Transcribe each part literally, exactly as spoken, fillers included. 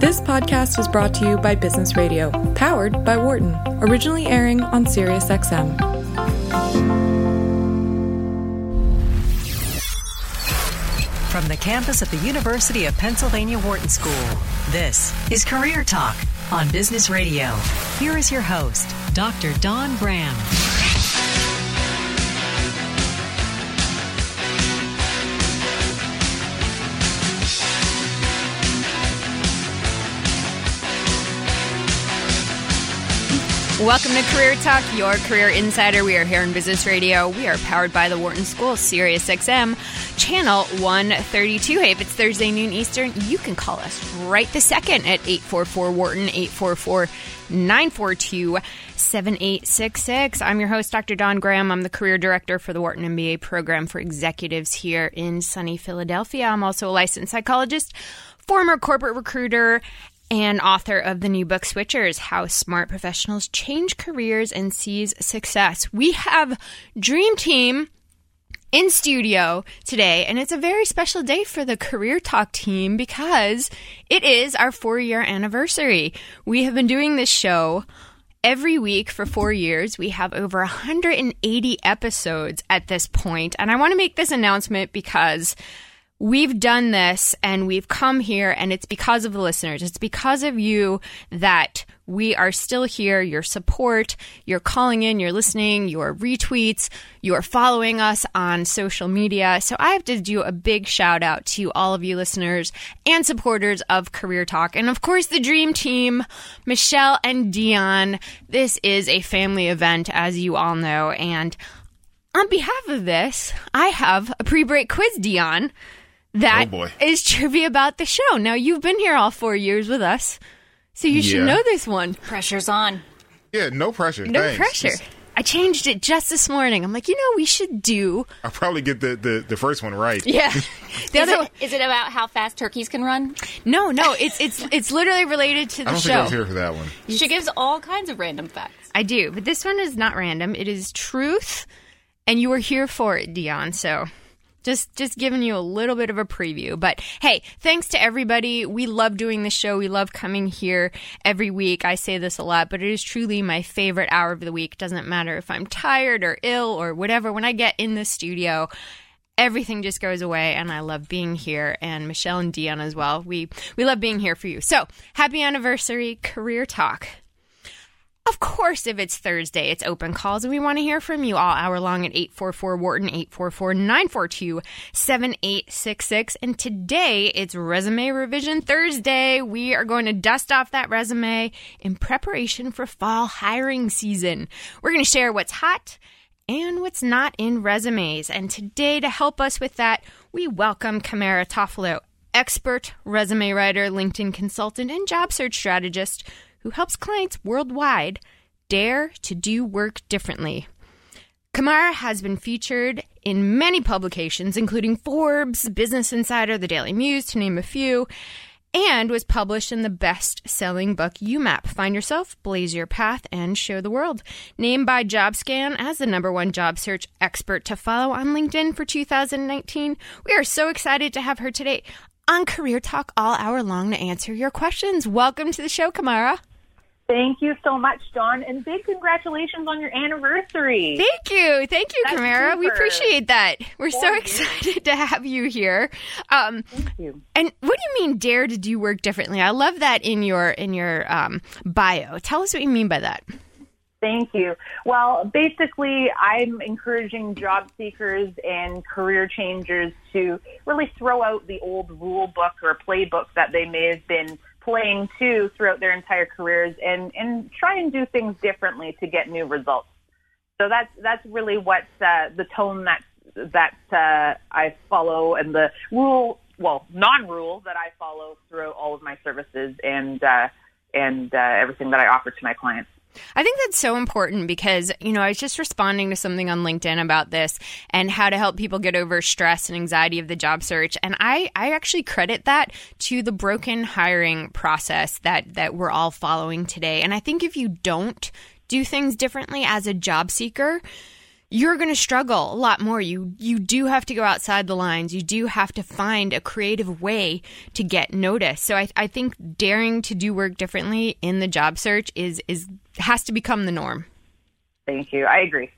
This podcast is brought to you by Business Radio, powered by Wharton, originally airing on SiriusXM. From the campus of the University of Pennsylvania Wharton School, this is Career Talk on Business Radio. Here is your host, Doctor Dawn Graham. Welcome to Career Talk, your career insider. We are here on Business Radio. We are powered by the Wharton School, SiriusXM, channel one thirty-two. Hey, if it's Thursday noon Eastern, you can call us right this second at eight four four Wharton, eight four four, nine four two, seven eight six six. I'm your host, Doctor Dawn Graham. I'm the career director for the Wharton M B A program for executives here in sunny Philadelphia. I'm also a licensed psychologist, former corporate recruiter, and author of the new book, Switchers, How Smart Professionals Change Careers and Seize Success. We have Dream Team in studio today, and it's a very special day for the Career Talk team because it is our four-year anniversary. We have been doing this show every week for four years. We have over one hundred eighty episodes at this point, and I want to make this announcement because we've done this and we've come here, and it's because of the listeners. It's because of you that we are still here. Your support, you're calling in, you're listening, your retweets, you're following us on social media. So I have to do a big shout out to all of you listeners and supporters of Career Talk. And of course, the Dream Team, Michelle and Dion. This is a family event, as you all know. And on behalf of this, I have a pre-break quiz, Dion. That oh is trivia about the show. Now, you've been here all four years with us, so you yeah. should know this one. Pressure's on. Yeah, no pressure. No Thanks. pressure. It's... I changed it just this morning. I'm like, you know, we should do... I'll probably get the, the, the first one right. Yeah. The other is, it, one... is it about how fast turkeys can run? No, no. It's it's it's literally related to the show. I don't show. think I was here for that one. She gives all kinds of random facts. I do, but this one is not random. It is truth, and you were here for it, Dion, so... Just just giving you a little bit of a preview. But hey, thanks to everybody. We love doing this show. We love coming here every week. I say this a lot, but it is truly my favorite hour of the week. Doesn't matter if I'm tired or ill or whatever. When I get in the studio, everything just goes away, and I love being here. And Michelle and Dion as well. We, we love being here for you. So happy anniversary, Career Talk. Of course, if it's Thursday, it's open calls, and we want to hear from you all hour long at eight four four Wharton, eight four four, nine four two, seven eight six six. And today, it's Resume Revision Thursday. We are going to dust off that resume in preparation for fall hiring season. We're going to share what's hot and what's not in resumes. And today, to help us with that, we welcome Kamara Toffolo, expert resume writer, LinkedIn consultant, and job search strategist, who helps clients worldwide dare to do work differently. Kamara has been featured in many publications, including Forbes, Business Insider, The Daily Muse, to name a few, and was published in the best-selling book, You Map, Find Yourself, Blaze Your Path, and Show the World, named by Jobscan as the number one job search expert to follow on LinkedIn for two thousand nineteen. We are so excited to have her today on Career Talk all hour long to answer your questions. Welcome to the show, Kamara. Thank you so much, Dawn, and big congratulations on your anniversary. Thank you. Thank you, That's Kamara. Super. We appreciate that. We're Thank so you. excited to have you here. Um, Thank you. And what do you mean, dare to do work differently? I love that in your, in your um, bio. Tell us what you mean by that. Thank you. Well, basically, I'm encouraging job seekers and career changers to really throw out the old rule book or playbook that they may have been playing to throughout their entire careers, and, and try and do things differently to get new results. So that's that's really what uh, the tone that that uh, I follow, and the rule, well, non-rule that I follow throughout all of my services and uh, and uh, everything that I offer to my clients. I think that's so important because, you know, I was just responding to something on LinkedIn about this and how to help people get over stress and anxiety of the job search. And I, I actually credit that to the broken hiring process that, that we're all following today. And I think if you don't do things differently as a job seeker, you're going to struggle a lot more. You you do have to go outside the lines. You do have to find a creative way to get noticed. So I I think daring to do work differently in the job search is is has to become the norm. Thank you. I agree.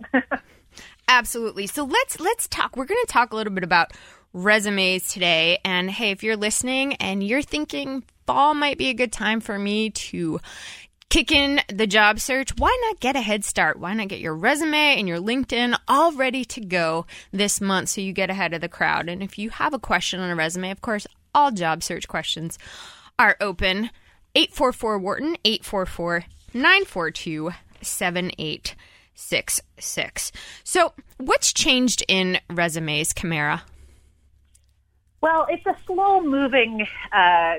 Absolutely. So let's let's talk. We're going to talk a little bit about resumes today. And hey, if you're listening and you're thinking fall might be a good time for me to kick in the job search, why not get a head start? Why not get your resume and your LinkedIn all ready to go this month so you get ahead of the crowd? And if you have a question on a resume, of course, all job search questions are open. eight four four Wharton, eight four four, nine four two, seven eight six six. So what's changed in resumes, Kamara? Well, it's a slow-moving uh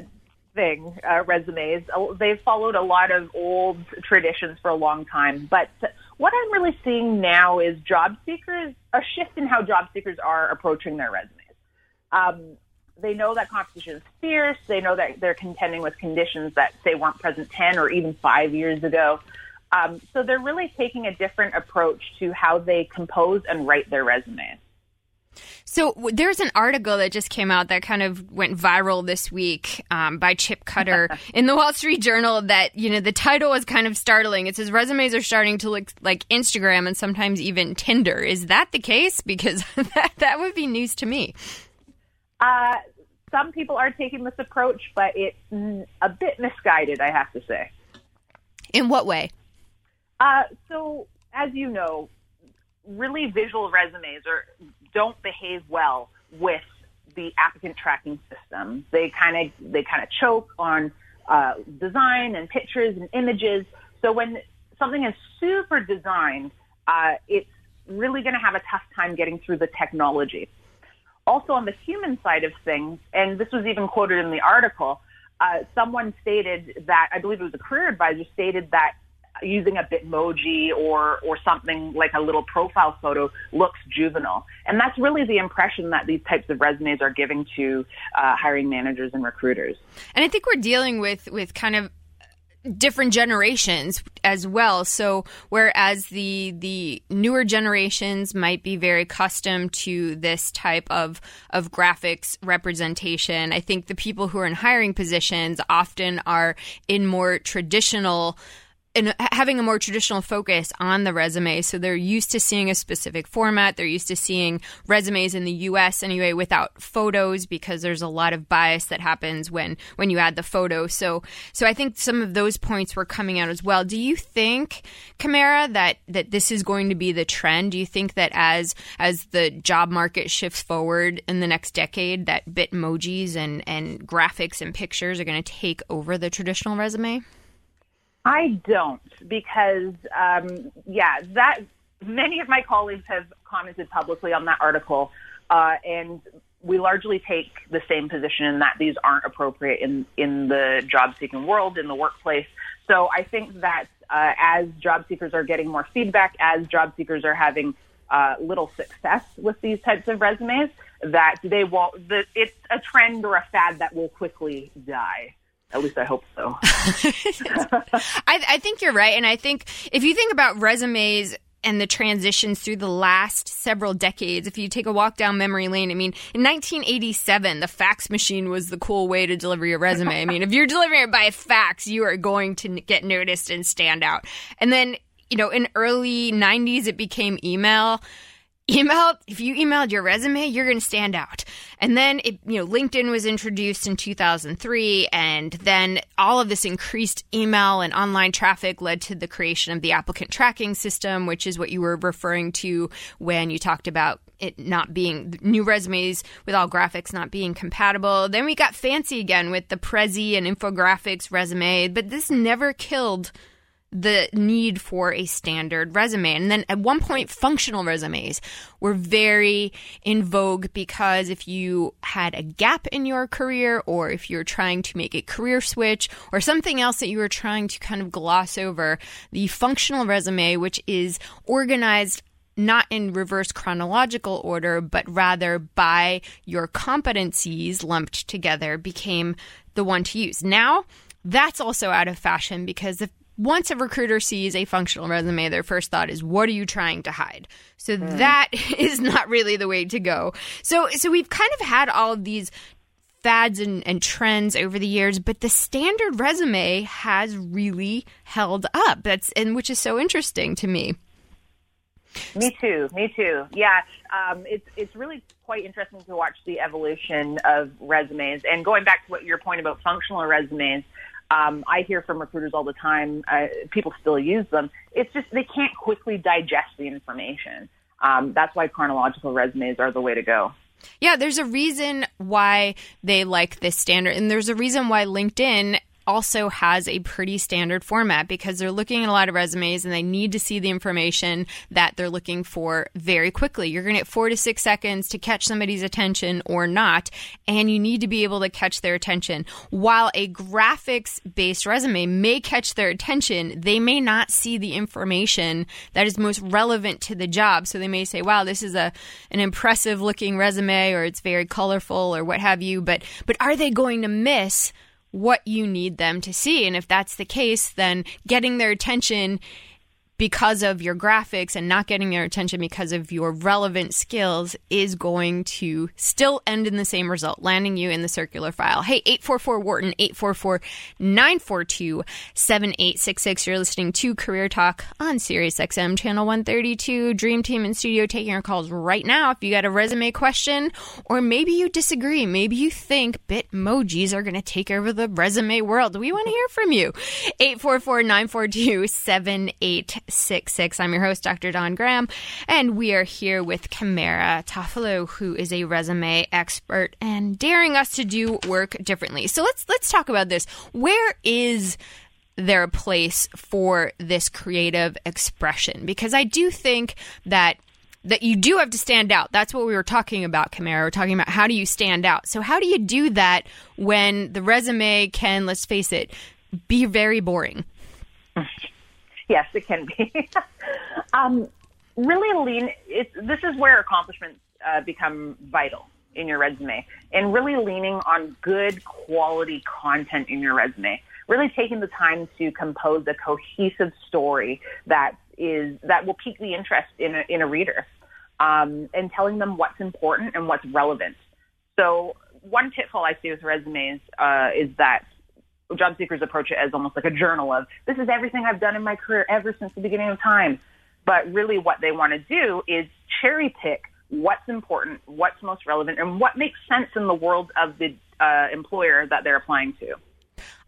thing, uh, resumes. They've followed a lot of old traditions for a long time. But what I'm really seeing now is job seekers, a shift in how job seekers are approaching their resumes. Um, they know that competition is fierce. They know that they're contending with conditions that, say, weren't present ten or even five years ago. Um, so they're really taking a different approach to how they compose and write their resumes. So there's an article that just came out that kind of went viral this week um, by Chip Cutter in the Wall Street Journal that, you know, the title was kind of startling. It says resumes are starting to look like Instagram and sometimes even Tinder. Is that the case? Because that, that would be news to me. Uh, some people are taking this approach, but it's a bit misguided, I have to say. In what way? Uh, so, as you know, really visual resumes are don't behave well with the applicant tracking system. They kind of they kind of choke on uh, design and pictures and images. So when something is super designed, uh, it's really going to have a tough time getting through the technology. Also on the human side of things, and this was even quoted in the article, uh, someone stated that, I believe it was a career advisor, stated that using a Bitmoji or or something like a little profile photo looks juvenile. And that's really the impression that these types of resumes are giving to uh, hiring managers and recruiters. And I think we're dealing with, with kind of different generations as well. So whereas the the newer generations might be very accustomed to this type of of graphics representation, I think the people who are in hiring positions often are in more traditional and having a more traditional focus on the resume. So they're used to seeing a specific format. They're used to seeing resumes in the U S anyway without photos, because there's a lot of bias that happens when, when you add the photo. So so I think some of those points were coming out as well. Do you think, Kamara, that, that this is going to be the trend? Do you think that as as the job market shifts forward in the next decade, that Bitmojis and, and graphics and pictures are going to take over the traditional resume? I don't, because, um, yeah, that many of my colleagues have commented publicly on that article, uh, and we largely take the same position in that these aren't appropriate in, in the job-seeking world, in the workplace. So I think that uh, as job seekers are getting more feedback, as job seekers are having uh, little success with these types of resumes, that they won't, that it's a trend or a fad that will quickly die. At least I hope so. I, I think you're right. And I think if you think about resumes and the transitions through the last several decades, if you take a walk down memory lane, I mean, in nineteen eighty-seven, the fax machine was the cool way to deliver your resume. I mean, if you're delivering it by fax, you are going to get noticed and stand out. And then, you know, in early nineties, it became email. Email, if you emailed your resume, you're going to stand out. And then, it, you know, LinkedIn was introduced in two thousand three, and then all of this increased email and online traffic led to the creation of the applicant tracking system, which is what you were referring to when you talked about it not being new resumes with all graphics not being compatible. Then we got fancy again with the Prezi and infographics resume, but this never killed the need for a standard resume. And then at one point, functional resumes were very in vogue, because if you had a gap in your career, or if you're trying to make a career switch, or something else that you were trying to kind of gloss over, the functional resume, which is organized not in reverse chronological order, but rather by your competencies lumped together, became the one to use. Now, that's also out of fashion, because the once a recruiter sees a functional resume, their first thought is, what are you trying to hide? So mm. that is not really the way to go. So so we've kind of had all of these fads and, and trends over the years, but the standard resume has really held up. That's and which is so interesting to me. Me too. Me too. Yeah. Um, it's it's really quite interesting to watch the evolution of resumes. And going back to what your point about functional resumes, um, I hear from recruiters all the time, uh, people still use them. It's just they can't quickly digest the information. Um, that's why chronological resumes are the way to go. Yeah, there's a reason why they like this standard. And there's a reason why LinkedIn also has a pretty standard format, because they're looking at a lot of resumes and they need to see the information that they're looking for very quickly. You're going to get four to six seconds to catch somebody's attention or not, and you need to be able to catch their attention. While a graphics-based resume may catch their attention, they may not see the information that is most relevant to the job. So they may say, wow, this is a an impressive-looking resume, or it's very colorful, or what have you, but but are they going to miss what you need them to see? And if that's the case, then getting their attention because of your graphics and not getting their attention because of your relevant skills is going to still end in the same result, landing you in the circular file. Hey, eight four four Wharton, eight four four, nine four two, seven eight six six. You're listening to Career Talk on SiriusXM Channel one thirty-two. Dream Team in studio taking your calls right now. If you got a resume question, or maybe you disagree, maybe you think Bitmojis are going to take over the resume world, we want to hear from you. eight four four, nine four two, seven eight six six. I'm your host, Doctor Dawn Graham, and we are here with Kamara Toffolo, who is a resume expert and daring us to do work differently. So let's let's talk about this. Where is there a place for this creative expression? Because I do think that that you do have to stand out. That's what we were talking about, Kamara. We're talking about how do you stand out. So how do you do that when the resume can, let's face it, be very boring? Yes, it can be. um, really lean. It's, this is where accomplishments uh, become vital in your resume, and really leaning on good quality content in your resume, really taking the time to compose a cohesive story that is, that will pique the interest in a, in a reader, um, and telling them what's important and what's relevant. So one pitfall I see with resumes uh, is that job seekers approach it as almost like a journal of, this is everything I've done in my career ever since the beginning of time. But really what they want to do is cherry pick what's important, what's most relevant, and what makes sense in the world of the uh, employer that they're applying to.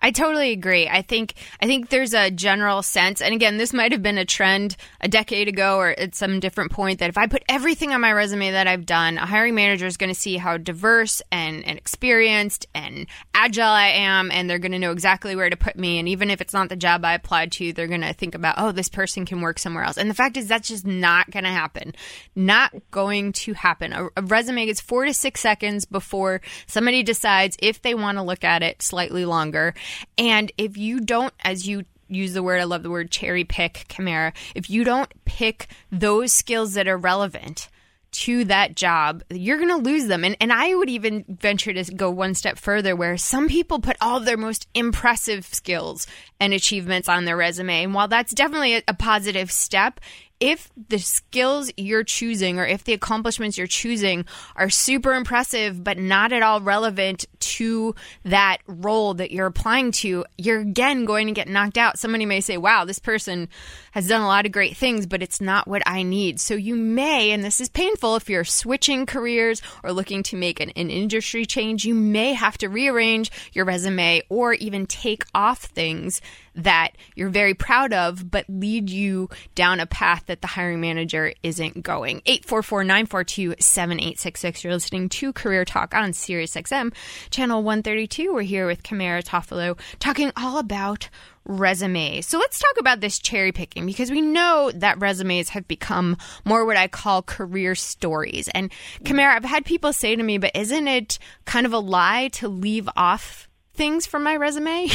I totally agree. I think I think there's a general sense, and again, this might have been a trend a decade ago or at some different point, that if I put everything on my resume that I've done, a hiring manager is going to see how diverse and, and experienced and agile I am, and they're going to know exactly where to put me. And even if it's not the job I applied to, they're going to think about, oh, this person can work somewhere else. And the fact is, that's just not going to happen. Not going to happen. A, a resume is four to six seconds before somebody decides if they want to look at it slightly longer. And if you don't, as you use the word, I love the word cherry pick, Kamara, if you don't pick those skills that are relevant to that job, you're going to lose them. And and I would even venture to go one step further, where some people put all their most impressive skills and achievements on their resume. And while that's definitely a, a positive step, if the skills you're choosing, or if the accomplishments you're choosing, are super impressive but not at all relevant to that role that you're applying to, you're again going to get knocked out. Somebody may say, wow, this person has done a lot of great things, but it's not what I need. So you may, and this is painful if you're switching careers or looking to make an, an industry change, you may have to rearrange your resume, or even take off things that you're very proud of but lead you down a path that the hiring manager isn't going. eight four four, nine four two, seven eight six six. You're listening to Career Talk on SiriusXM Channel one thirty-two. We're here with Kamara Toffolo talking all about resumes. So let's talk about this cherry picking, because we know that resumes have become more what I call career stories. And Kamara, I've had people say to me, but isn't it kind of a lie to leave off things from my resume?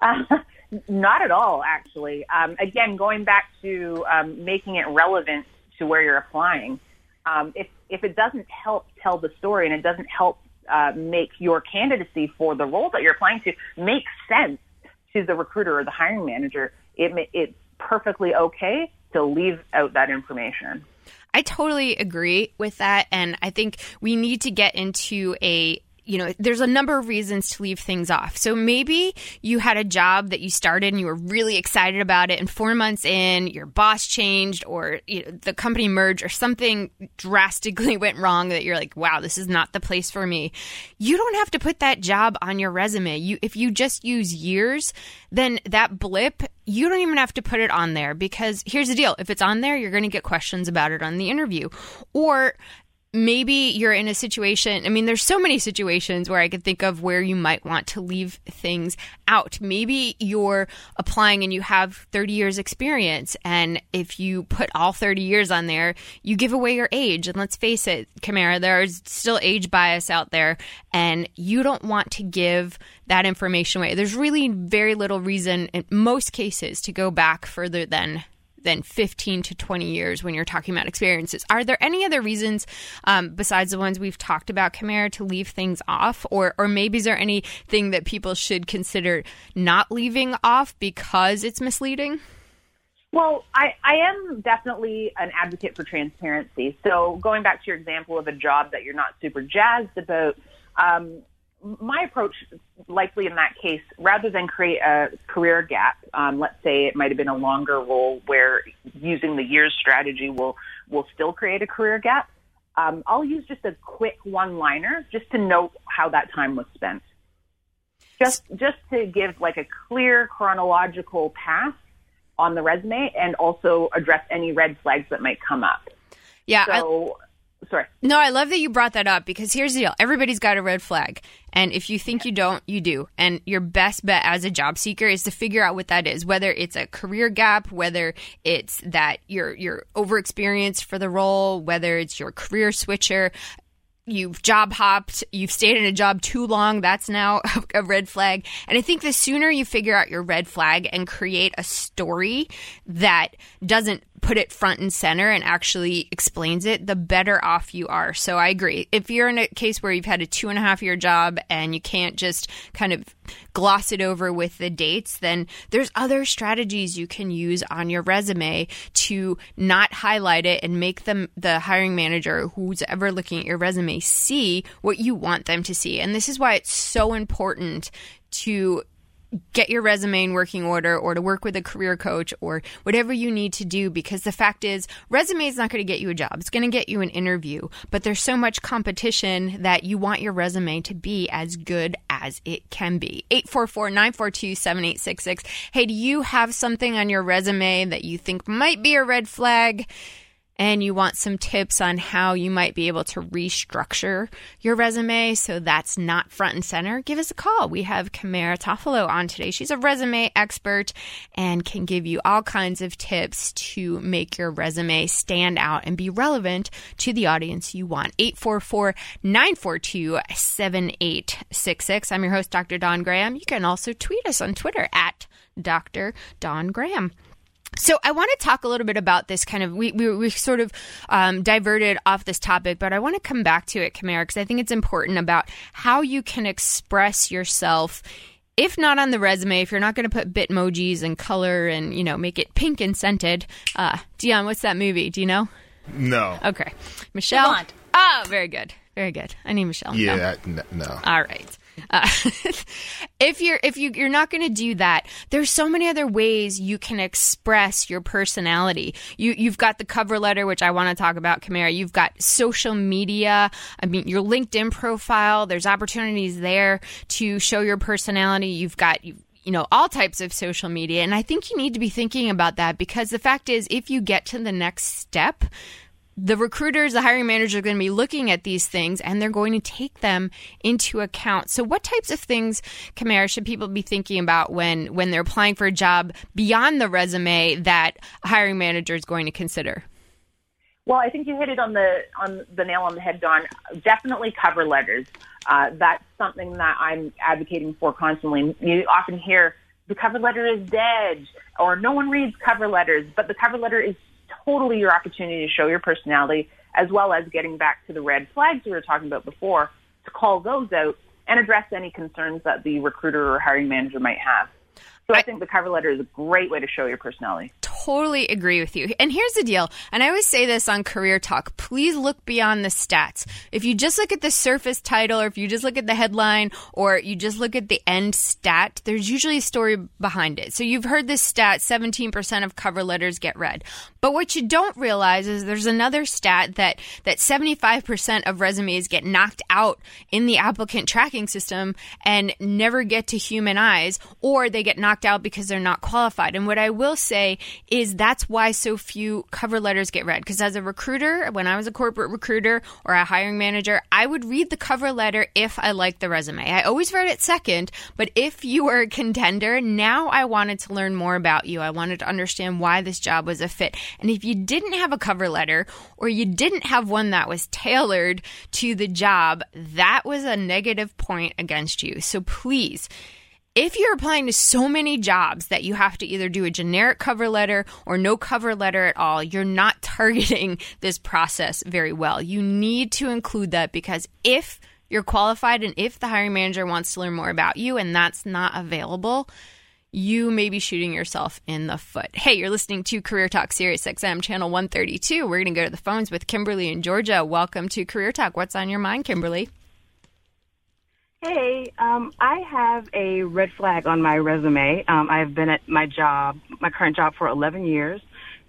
Uh, not at all, actually. Um, again, going back to um, making it relevant to where you're applying, um, if if it doesn't help tell the story, and it doesn't help uh, make your candidacy for the role that you're applying to make sense to the recruiter or the hiring manager, it, it's perfectly okay to leave out that information. I totally agree with that. And I think we need to get into a, you know, there's a number of reasons to leave things off. So maybe you had a job that you started and you were really excited about it, and four months in, your boss changed, or you know, the company merged, or something drastically went wrong that you're like, wow, this is not the place for me. You don't have to put that job on your resume. You, if you just use years, then that blip, you don't even have to put it on there, because here's the deal. If it's on there, you're going to get questions about it on the interview. Or maybe you're in a situation, I mean, there's so many situations where I could think of where you might want to leave things out. Maybe you're applying and you have thirty years experience, and if you put all thirty years on there, you give away your age. And let's face it, Kamara, there's still age bias out there, and you don't want to give that information away. There's really very little reason in most cases to go back further than than fifteen to twenty years when you're talking about experiences. Are there any other reasons um, besides the ones we've talked about, Kamara, to leave things off? Or or maybe is there anything that people should consider not leaving off because it's misleading? Well, I, I am definitely an advocate for transparency. So going back to your example of a job that you're not super jazzed about, um, my approach likely in that case, rather than create a career gap, um, let's say it might have been a longer role where using the years strategy will will still create a career gap, um, I'll use just a quick one-liner just to note how that time was spent. Just just to give like a clear chronological path on the resume, and also address any red flags that might come up. Yeah. So, I- Sorry. No, I love that you brought that up, because here's the deal. Everybody's got a red flag. And if you think you don't, you do. And your best bet as a job seeker is to figure out what that is, whether it's a career gap, whether it's that you're you're overexperienced for the role, whether it's your career switcher, you've job hopped, you've stayed in a job too long, that's now a red flag. And I think the sooner you figure out your red flag and create a story that doesn't put it front and center and actually explains it, the better off you are. So I agree. If you're in a case where you've had a two and a half year job and you can't just kind of gloss it over with the dates, then there's other strategies you can use on your resume to not highlight it and make them the hiring manager, who's ever looking at your resume, see what you want them to see. And this is why it's so important to get your resume in working order, or to work with a career coach, or whatever you need to do, because the fact is, resume is not going to get you a job. It's going to get you an interview, but there's so much competition that you want your resume to be as good as it can be. eight four four, nine four two, seven eight six six. Hey, do you have something on your resume that you think might be a red flag, and you want some tips on how you might be able to restructure your resume so that's not front and center? Give us a call. We have Kamara Toffolo on today. She's a resume expert and can give you all kinds of tips to make your resume stand out and be relevant to the audience you want. eight four four, nine four two, seven eight six six. I'm your host, Doctor Dawn Graham. You can also tweet us on Twitter at Doctor Dawn Graham. So I want to talk a little bit about this kind of, we we, we sort of um, diverted off this topic, but I want to come back to it, Kamara, because I think it's important about how you can express yourself. If not on the resume, if you're not going to put Bitmojis and color and, you know, make it pink and scented. Uh, Dion, what's that movie? Do you know? No. Okay. Michelle? Blonde. Oh, very good. Very good. I need Michelle. Yeah, no. no. no. All right. Uh, if you're if you, you're not going to do that, there's so many other ways you can express your personality. You, you've got the cover letter, which I want to talk about, Kamara. You've got social media. I mean, your LinkedIn profile. There's opportunities there to show your personality. You've got you, you know, all types of social media. And I think you need to be thinking about that, because the fact is, if you get to the next step, the recruiters, the hiring manager, are going to be looking at these things, and they're going to take them into account. So what types of things, Kamara, should people be thinking about when, when they're applying for a job beyond the resume that a hiring manager is going to consider? Well, I think you hit it on the on the nail on the head, Dawn. Definitely cover letters. Uh, that's something that I'm advocating for constantly. You often hear the cover letter is dead, or no one reads cover letters, but the cover letter is totally your opportunity to show your personality, as well as getting back to the red flags we were talking about before, to call those out and address any concerns that the recruiter or hiring manager might have. So I, I think the cover letter is a great way to show your personality. Totally agree with you. And here's the deal. And I always say this on Career Talk. Please look beyond the stats. If you just look at the surface title, or if you just look at the headline, or you just look at the end stat, there's usually a story behind it. So you've heard this stat, seventeen percent of cover letters get read. But what you don't realize is there's another stat that, that seventy-five percent of resumes get knocked out in the applicant tracking system and never get to human eyes, or they get knocked out because they're not qualified. And what I will say is that's why so few cover letters get read. Because as a recruiter, when I was a corporate recruiter or a hiring manager, I would read the cover letter if I liked the resume. I always read it second, but if you were a contender, now I wanted to learn more about you. I wanted to understand why this job was a fit. And if you didn't have a cover letter, or you didn't have one that was tailored to the job, that was a negative point against you. So please, if you're applying to so many jobs that you have to either do a generic cover letter or no cover letter at all, you're not targeting this process very well. You need to include that, because if you're qualified and if the hiring manager wants to learn more about you and that's not available, you may be shooting yourself in the foot. Hey, you're listening to Career Talk, SiriusXM, channel one thirty-two. We're going to go to the phones with Kimberly in Georgia. Welcome to Career Talk. What's on your mind, Kimberly? Hey, um, I have a red flag on my resume. Um, I've been at my job, my current job, for eleven years,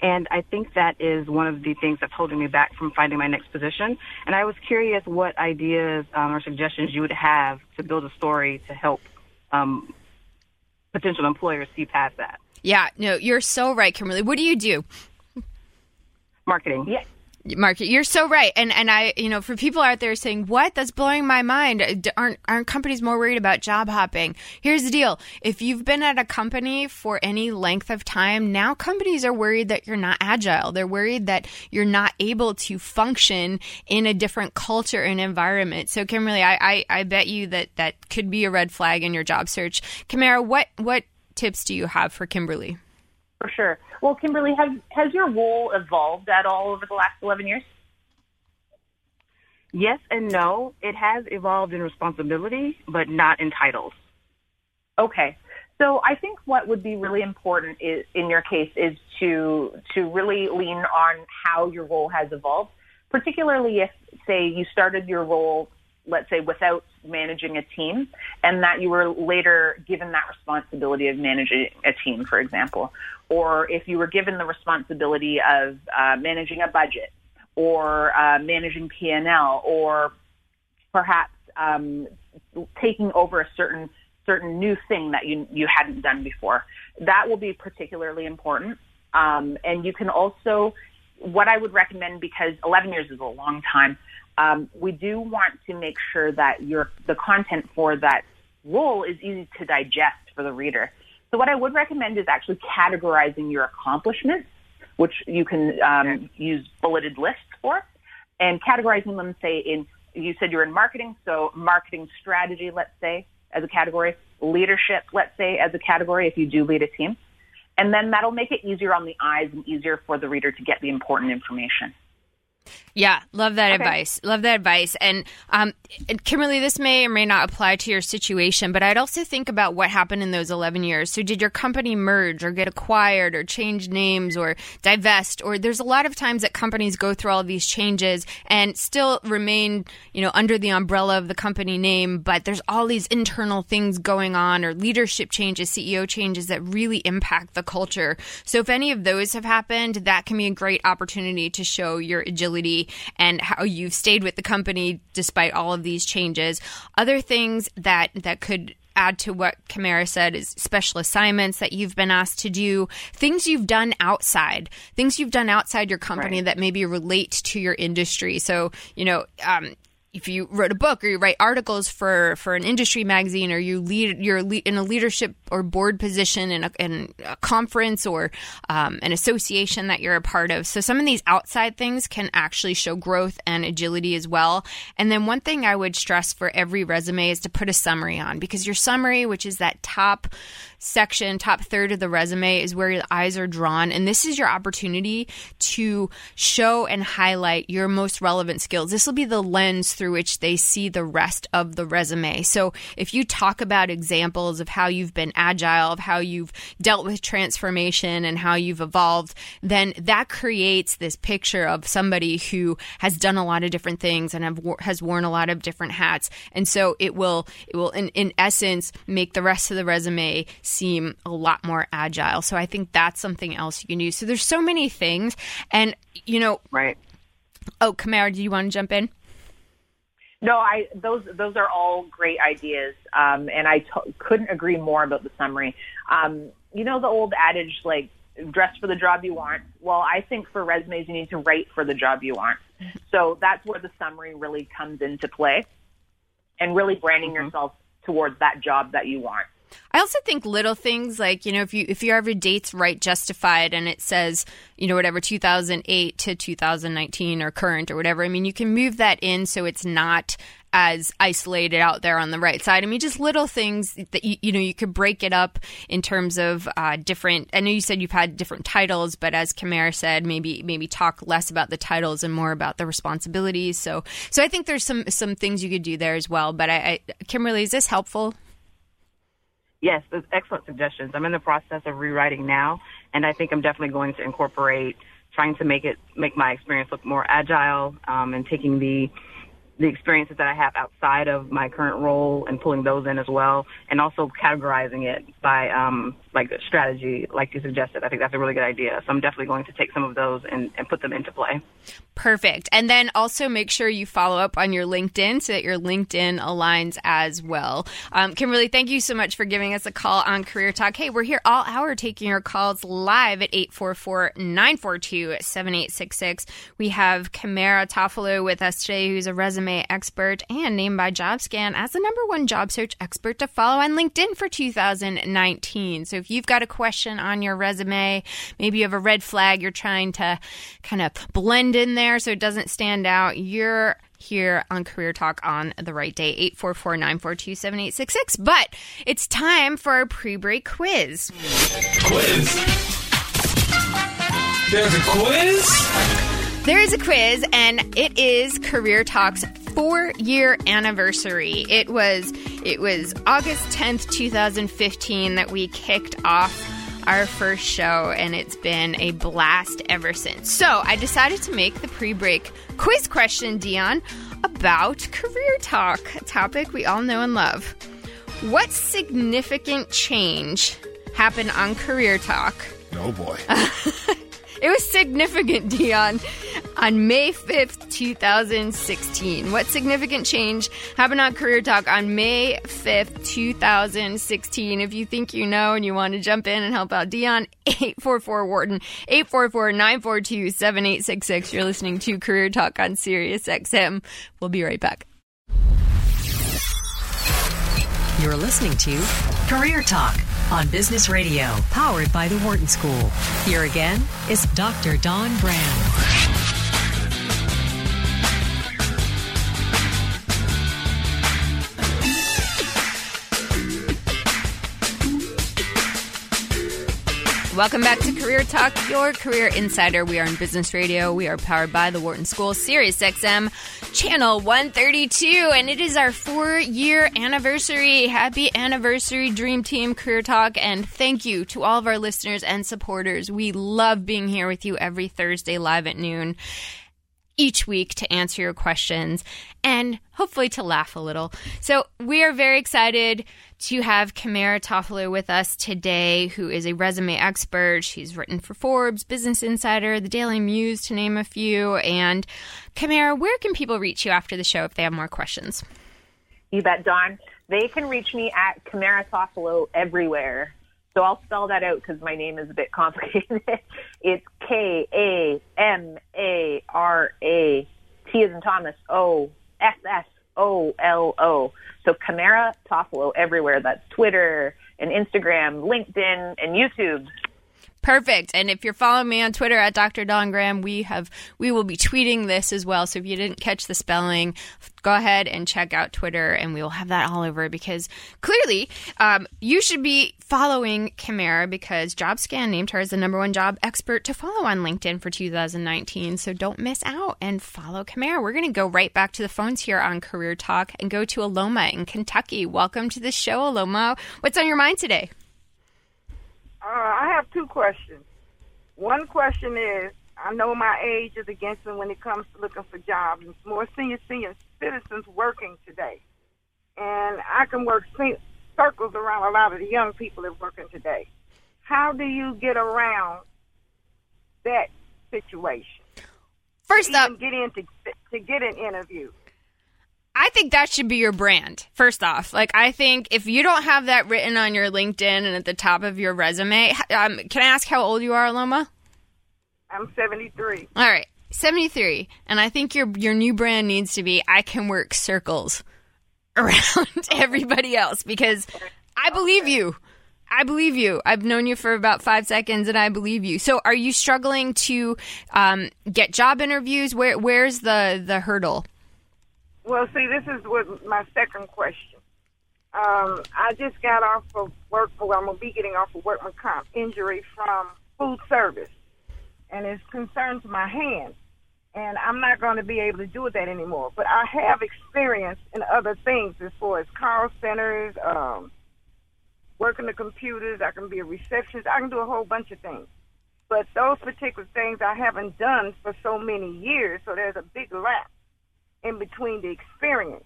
and I think that is one of the things that's holding me back from finding my next position. And I was curious what ideas um, or suggestions you would have to build a story to help um, potential employers see past that. Yeah, no, you're so right, Kimberly. What do you do? Marketing. Yeah. Market. You're so right. And and I, you know, for people out there saying, what? That's blowing my mind. Aren't, aren't companies more worried about job hopping? Here's the deal. If you've been at a company for any length of time, now companies are worried that you're not agile. They're worried that you're not able to function in a different culture and environment. So Kimberly, I, I, I bet you that that could be a red flag in your job search. Kamara, what, what tips do you have for Kimberly? For sure. Well, Kimberly, has, has your role evolved at all over the last eleven years? Yes and no. It has evolved in responsibility, but not in titles. Okay. So I think what would be really important is, in your case, is to to really lean on how your role has evolved, particularly if, say, you started your role, let's say, without managing a team, and that you were later given that responsibility of managing a team, for example, or if you were given the responsibility of uh, managing a budget or uh, managing P and L, or perhaps um, taking over a certain certain new thing that you, you hadn't done before. That will be particularly important. Um, and you can also, what I would recommend, because eleven years is a long time, Um, we do want to make sure that your the content for that role is easy to digest for the reader. So what I would recommend is actually categorizing your accomplishments, which you can um, use bulleted lists for, and categorizing them, say, in, you said you're in marketing, so marketing strategy, let's say, as a category, leadership, let's say, as a category, if you do lead a team. And then that'll make it easier on the eyes and easier for the reader to get the important information. Yeah, love that okay. advice. Love that advice. And, um, and Kimberly, this may or may not apply to your situation, but I'd also think about what happened in those eleven years. So did your company merge or get acquired or change names or divest? Or there's a lot of times that companies go through all of these changes and still remain, you know, under the umbrella of the company name, but there's all these internal things going on, or leadership changes, C E O changes that really impact the culture. So if any of those have happened, that can be a great opportunity to show your agility and how you've stayed with the company despite all of these changes. Other things that, that could add to what Kamara said is special assignments that you've been asked to do, things you've done outside, things you've done outside your company right. that maybe relate to your industry. So, you know, um, if you wrote a book or you write articles for, for an industry magazine, or you lead, you're in a leadership or board position in a, in a conference or um, an association that you're a part of. So some of these outside things can actually show growth and agility as well. And then one thing I would stress for every resume is to put a summary on, because your summary, which is that top section, top third of the resume, is where your eyes are drawn. And this is your opportunity to show and highlight your most relevant skills. This will be the lens through which they see the rest of the resume. So if you talk about examples of how you've been agile, of how you've dealt with transformation and how you've evolved, then that creates this picture of somebody who has done a lot of different things and have, has worn a lot of different hats. And so it will, it will in, in essence, make the rest of the resume seem a lot more agile. So I think that's something else you can do. So there's so many things. And, you know, right. Oh, Kamara, do you want to jump in? No, I those those are all great ideas, um, and I t- couldn't agree more about the summary. Um, you know the old adage, like, dress for the job you want? Well, I think for resumes, you need to write for the job you want. So that's where the summary really comes into play, and really branding mm-hmm. yourself towards that job that you want. I also think little things like, you know, if you if your every date's right justified and it says, you know, whatever, two thousand eight to two thousand nineteen or current or whatever, I mean, you can move that in so it's not as isolated out there on the right side. I mean, just little things that, you, you know, you could break it up in terms of uh, different, I know you said you've had different titles, but as Kamara said, maybe maybe talk less about the titles and more about the responsibilities. So so I think there's some, some things you could do there as well. But I, I Kimberly, is this helpful? Yes, those excellent suggestions. I'm in the process of rewriting now, and I think I'm definitely going to incorporate trying to make it make my experience look more agile, um, and taking the the experiences that I have outside of my current role and pulling those in as well, and also categorizing it by um, like strategy, like you suggested. I think that's a really good idea. So I'm definitely going to take some of those and, and put them into play. Perfect. And then also make sure you follow up on your LinkedIn so that your LinkedIn aligns as well. Um, Kimberly, thank you so much for giving us a call on Career Talk. Hey, we're here all hour taking your calls live at eight four four, nine four two, seven eight six six. We have Kamara Toffolo with us today, who's a resume expert and named by Jobscan as the number one job search expert to follow on LinkedIn for two thousand nineteen. So if you've got a question on your resume, maybe you have a red flag you're trying to kind of blend in there so it doesn't stand out, you're here on Career Talk on the right day, eight four four, nine four two, seven eight six six. But it's time for our pre-break quiz. Quiz. There's a quiz? There is a quiz, and it is Career Talk's four-year anniversary. It was it was August tenth, twenty fifteen that we kicked off our first show, and it's been a blast ever since. So I decided to make the pre-break quiz question, Dion, about Career Talk, a topic we all know and love. What significant change happened on Career Talk? Oh, boy. It was significant, Dion, on May fifth, twenty sixteen. What significant change happened on Career Talk on May fifth, twenty sixteen? If you think you know and you want to jump in and help out Dion, eight four four Wharton, eight four four, nine four two, seven eight six six. You're listening to Career Talk on SiriusXM. We'll be right back. You're listening to Career Talk on Business Radio, powered by the Wharton School. Here again is Doctor Dawn Graham. Welcome back to Career Talk, your career insider. We are in Business Radio. We are powered by the Wharton School, SiriusXM, Channel one thirty-two, and it is our four-year anniversary. Happy anniversary, Dream Team Career Talk, and thank you to all of our listeners and supporters. We love being here with you every Thursday live at noon each week to answer your questions and hopefully to laugh a little. So we are very excited to have Kamara Toffolo with us today, who is a resume expert. She's written for Forbes, Business Insider, The Daily Muse, to name a few. And Kamara, where can people reach you after the show if they have more questions? You bet, Dawn. They can reach me at Kamara Toffolo everywhere. So I'll spell that out because my name is a bit complicated. It's K A M A R A, T as in Thomas, O S S O L O. So Kamara Toffolo everywhere. That's Twitter and Instagram, LinkedIn, and YouTube. Perfect. And if you're following me on Twitter at Doctor Dawn Graham, we have we will be tweeting this as well. So if you didn't catch the spelling, go ahead and check out Twitter, and we will have that all over because clearly um, you should be – following Kamara because Jobscan named her as the number one job expert to follow on LinkedIn for two thousand nineteen. So don't miss out and follow Kamara. We're going to go right back to the phones here on Career Talk and go to Aloma in Kentucky. Welcome to the show, Aloma. What's on your mind today? Uh, I have two questions. One question is, I know my age is against me when it comes to looking for jobs. It's more senior, senior citizens working today. And I can work circles around a lot of the young people that are working today. How do you get around that situation? First up, get in to, to get an interview. I think that should be your brand, first off. Like, I think if you don't have that written on your LinkedIn and at the top of your resume, um, can I ask how old you are, Aloma? I'm seventy-three. All right, seventy-three. And I think your your new brand needs to be, I can work circles around everybody else, because I believe you. I believe you. I've known you for about five seconds, and I believe you. So are you struggling to um, get job interviews? Where Where's the, the hurdle? Well, see, this is what my second question. Um, I just got off of work, well, I'm going to be getting off of workman's comp injury from food service, and it concerns my hand. And I'm not going to be able to do that anymore. But I have experience in other things as far as call centers, um, working the computers. I can be a receptionist. I can do a whole bunch of things. But those particular things I haven't done for so many years, so there's a big lapse in between the experience.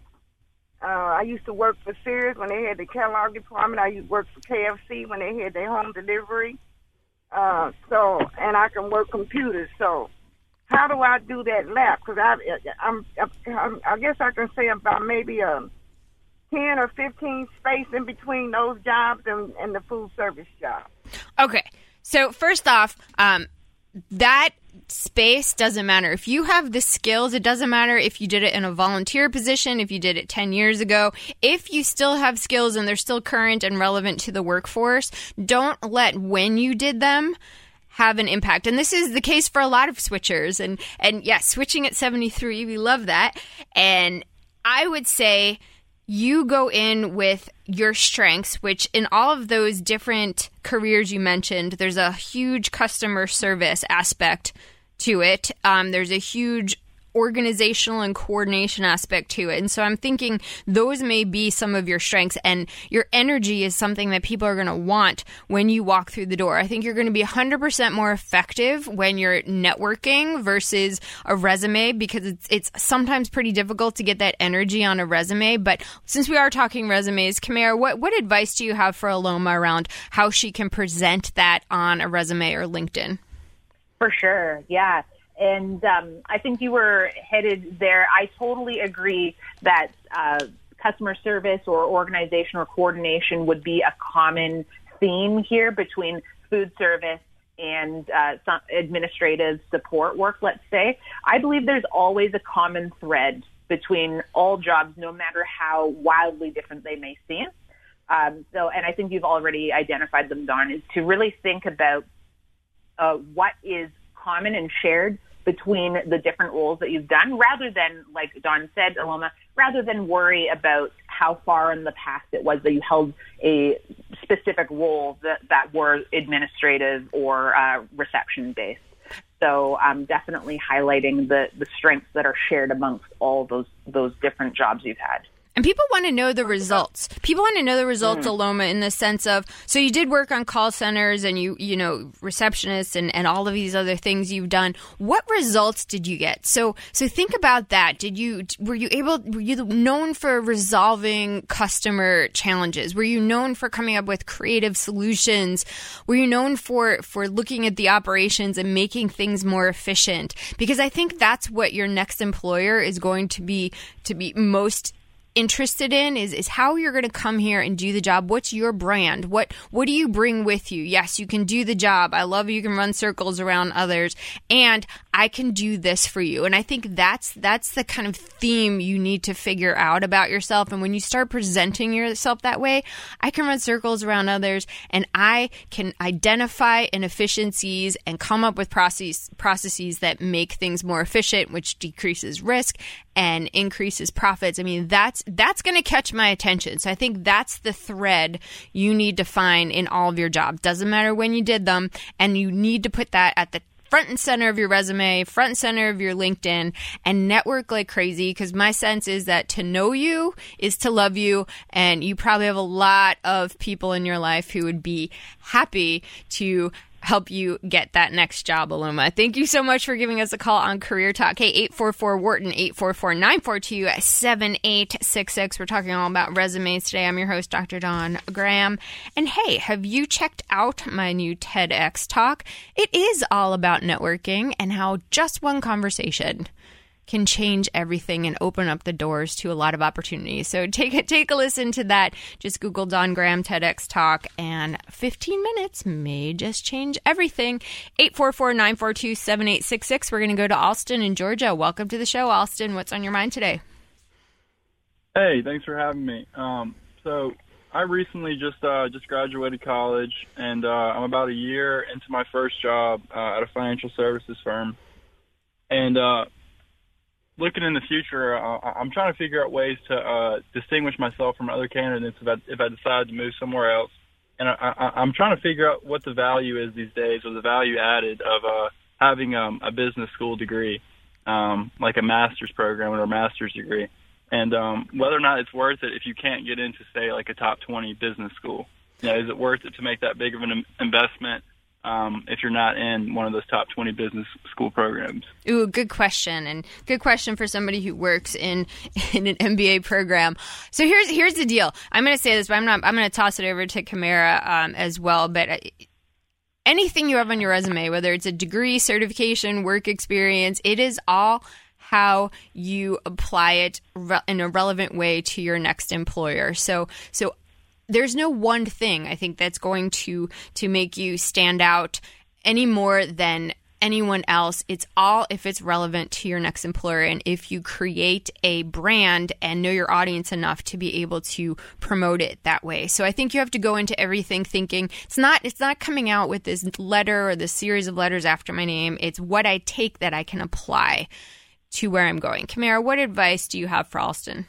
Uh, I used to work for Sears when they had the catalog department. I used to work for K F C when they had their home delivery. Uh, so, and I can work computers, so... How do I do that lap? Because I, I'm, I'm, I guess I can say about maybe a ten or fifteen space in between those jobs and, and the food service job. Okay. So first off, um, that space doesn't matter. If you have the skills, it doesn't matter if you did it in a volunteer position, if you did it ten years ago. If you still have skills and they're still current and relevant to the workforce, don't let when you did them have an impact. And this is the case for a lot of switchers. And, and yeah, switching at seventy-three, we love that. And I would say you go in with your strengths, which in all of those different careers you mentioned, there's a huge customer service aspect to it. Um, there's a huge organizational and coordination aspect to it. And so I'm thinking those may be some of your strengths, and your energy is something that people are going to want when you walk through the door. I think you're going to be one hundred percent more effective when you're networking versus a resume, because it's, it's sometimes pretty difficult to get that energy on a resume. But since we are talking resumes, Kamara, what, what advice do you have for Aloma around how she can present that on a resume or LinkedIn? For sure. Yeah. And um, I think you were headed there. I totally agree that uh, customer service or organization or coordination would be a common theme here between food service and uh, some administrative support work, let's say. I believe there's always a common thread between all jobs, no matter how wildly different they may seem. Um, so, and I think you've already identified them, Dawn, is to really think about uh, what is common and shared between the different roles that you've done, rather than, like Dawn said, Aloma, rather than worry about how far in the past it was that you held a specific role that, that were administrative or uh, reception-based. So um, definitely highlighting the, the strengths that are shared amongst all those those different jobs you've had. And people want to know the results. People want to know the results, mm. Aloma, in the sense of, so you did work on call centers and you, you know, receptionists and, and all of these other things you've done. What results did you get? So, so think about that. Did you, were you able, were you known for resolving customer challenges? Were you known for coming up with creative solutions? Were you known for, for looking at the operations and making things more efficient? Because I think that's what your next employer is going to be, to be most interested in is, is how you're going to come here and do the job. What's your brand? What what do you bring with you? Yes, you can do the job. I love you can run circles around others. And I can do this for you. And I think that's that's the kind of theme you need to figure out about yourself. And when you start presenting yourself that way, I can run circles around others, and I can identify inefficiencies and come up with process, processes that make things more efficient, which decreases risk and increases profits. I mean, that's that's going to catch my attention. So I think that's the thread you need to find in all of your jobs. Doesn't matter when you did them, and you need to put that at the front and center of your resume, front and center of your LinkedIn, and network like crazy, because my sense is that to know you is to love you, and you probably have a lot of people in your life who would be happy to help you get that next job, Aloma. Thank you so much for giving us a call on Career Talk. Hey, eight four four Wharton, eight four four, nine four two, seven eight six six. We're talking all about resumes today. I'm your host, Doctor Dawn Graham. And hey, have you checked out my new TEDx talk? It is all about networking and how just one conversation can change everything and open up the doors to a lot of opportunities. So take a, take a listen to that. Just Google Dawn Graham TEDx Talk, and fifteen minutes may just change everything. eight four four, nine four two, seven eight six six. We're going to go to Alston in Georgia. Welcome to the show, Alston. What's on your mind today? Hey, thanks for having me. Um, so I recently just uh, just graduated college, and uh, I'm about a year into my first job uh, at a financial services firm. And uh looking in the future, uh, I'm trying to figure out ways to uh, distinguish myself from other candidates if I, if I decide to move somewhere else. And I, I, I'm trying to figure out what the value is these days, or the value added of uh, having um, a business school degree, um, like a master's program or a master's degree, and um, whether or not it's worth it if you can't get into, say, like a top twenty business school. You know, is it worth it to make that big of an investment Um, if you're not in one of those top twenty business school programs? Ooh, good question, and good question for somebody who works in, in an M B A program. So here's here's the deal. I'm going to say this, but I'm not. I'm going to toss it over to Kamara um, as well. But I, anything you have on your resume, whether it's a degree, certification, work experience, it is all how you apply it re- in a relevant way to your next employer. So so. There's no one thing, I think, that's going to to make you stand out any more than anyone else. It's all if it's relevant to your next employer, and if you create a brand and know your audience enough to be able to promote it that way. So I think you have to go into everything thinking it's not it's not coming out with this letter or this series of letters after my name. It's what I take that I can apply to where I'm going. Kamara, what advice do you have for Alston?